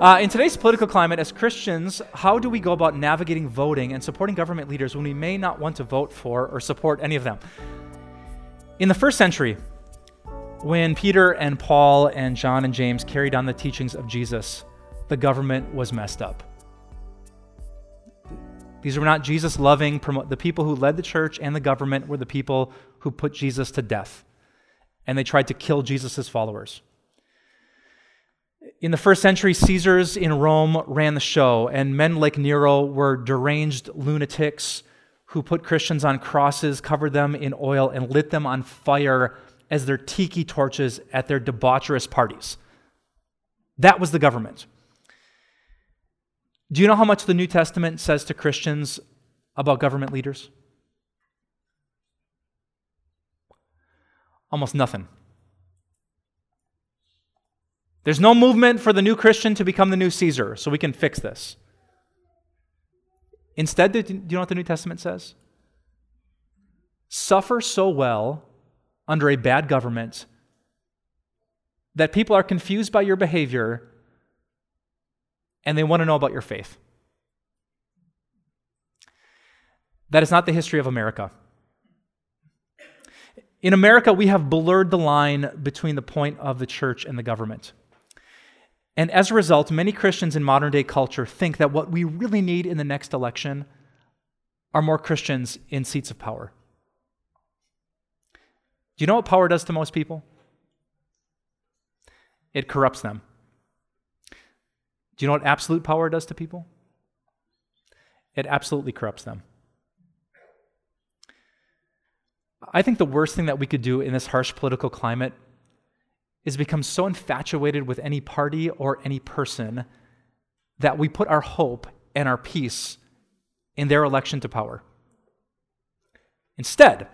In today's political climate, as Christians, how do we go about navigating voting and supporting government leaders when we may not want to vote for or support any of them? In the first century, when Peter and Paul and John and James carried on the teachings of Jesus, the government was messed up. These were not Jesus-loving, the people who led the church and the government were the people who put Jesus to death, and they tried to kill Jesus' followers. In the first century, Caesars in Rome ran the show, and men like Nero were deranged lunatics who put Christians on crosses, covered them in oil, and lit them on fire as their tiki torches at their debaucherous parties. That was the government. Do you know how much the New Testament says to Christians about government leaders? Almost nothing. There's no movement for the new Christian to become the new Caesar, so we can fix this. Instead, do you know what the New Testament says? Suffer so well under a bad government that people are confused by your behavior and they want to know about your faith. That is not the history of America. In America, we have blurred the line between the point of the church and the government. And as a result, many Christians in modern-day culture think that what we really need in the next election are more Christians in seats of power. Do you know what power does to most people? It corrupts them. Do you know what absolute power does to people? It absolutely corrupts them. I think the worst thing that we could do in this harsh political climate is become so infatuated with any party or any person that we put our hope and our peace in their election to power. Instead,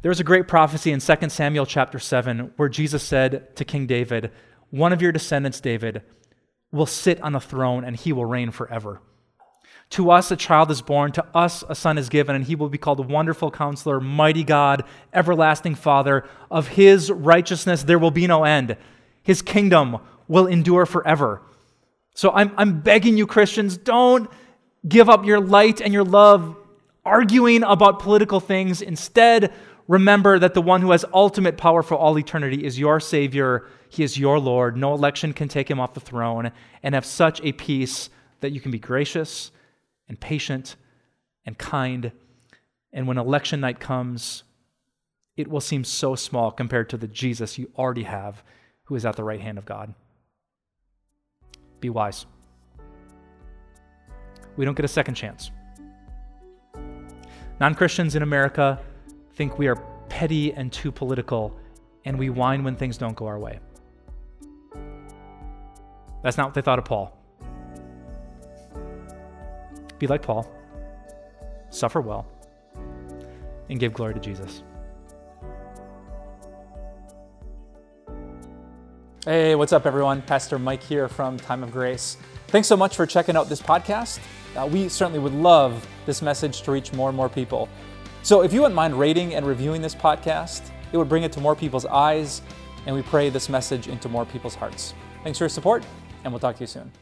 there's a great prophecy in 2 Samuel chapter 7 where Jesus said to King David, "One of your descendants, David, will sit on the throne and he will reign forever. To us a child is born, to us a son is given, and he will be called a Wonderful Counselor, Mighty God, Everlasting Father. Of his righteousness there will be no end. His kingdom will endure forever." So I'm begging you, Christians, don't give up your light and your love arguing about political things. Instead, remember that the one who has ultimate power for all eternity is your Savior. He is your Lord. No election can take him off the throne, and have such a peace that you can be gracious and patient and kind, and when election night comes, it will seem so small compared to the Jesus you already have, who is at the right hand of God. Be wise. We don't get a second chance. Non-Christians in America think we are petty and too political, and we whine when things don't go our way. That's not what they thought of Paul. Be like Paul, suffer well, and give glory to Jesus. Hey, what's up, everyone? Pastor Mike here from Time of Grace. Thanks so much for checking out this podcast. We certainly would love this message to reach more and more people. So if you wouldn't mind rating and reviewing this podcast, it would bring it to more people's eyes, and we pray this message into more people's hearts. Thanks for your support, and we'll talk to you soon.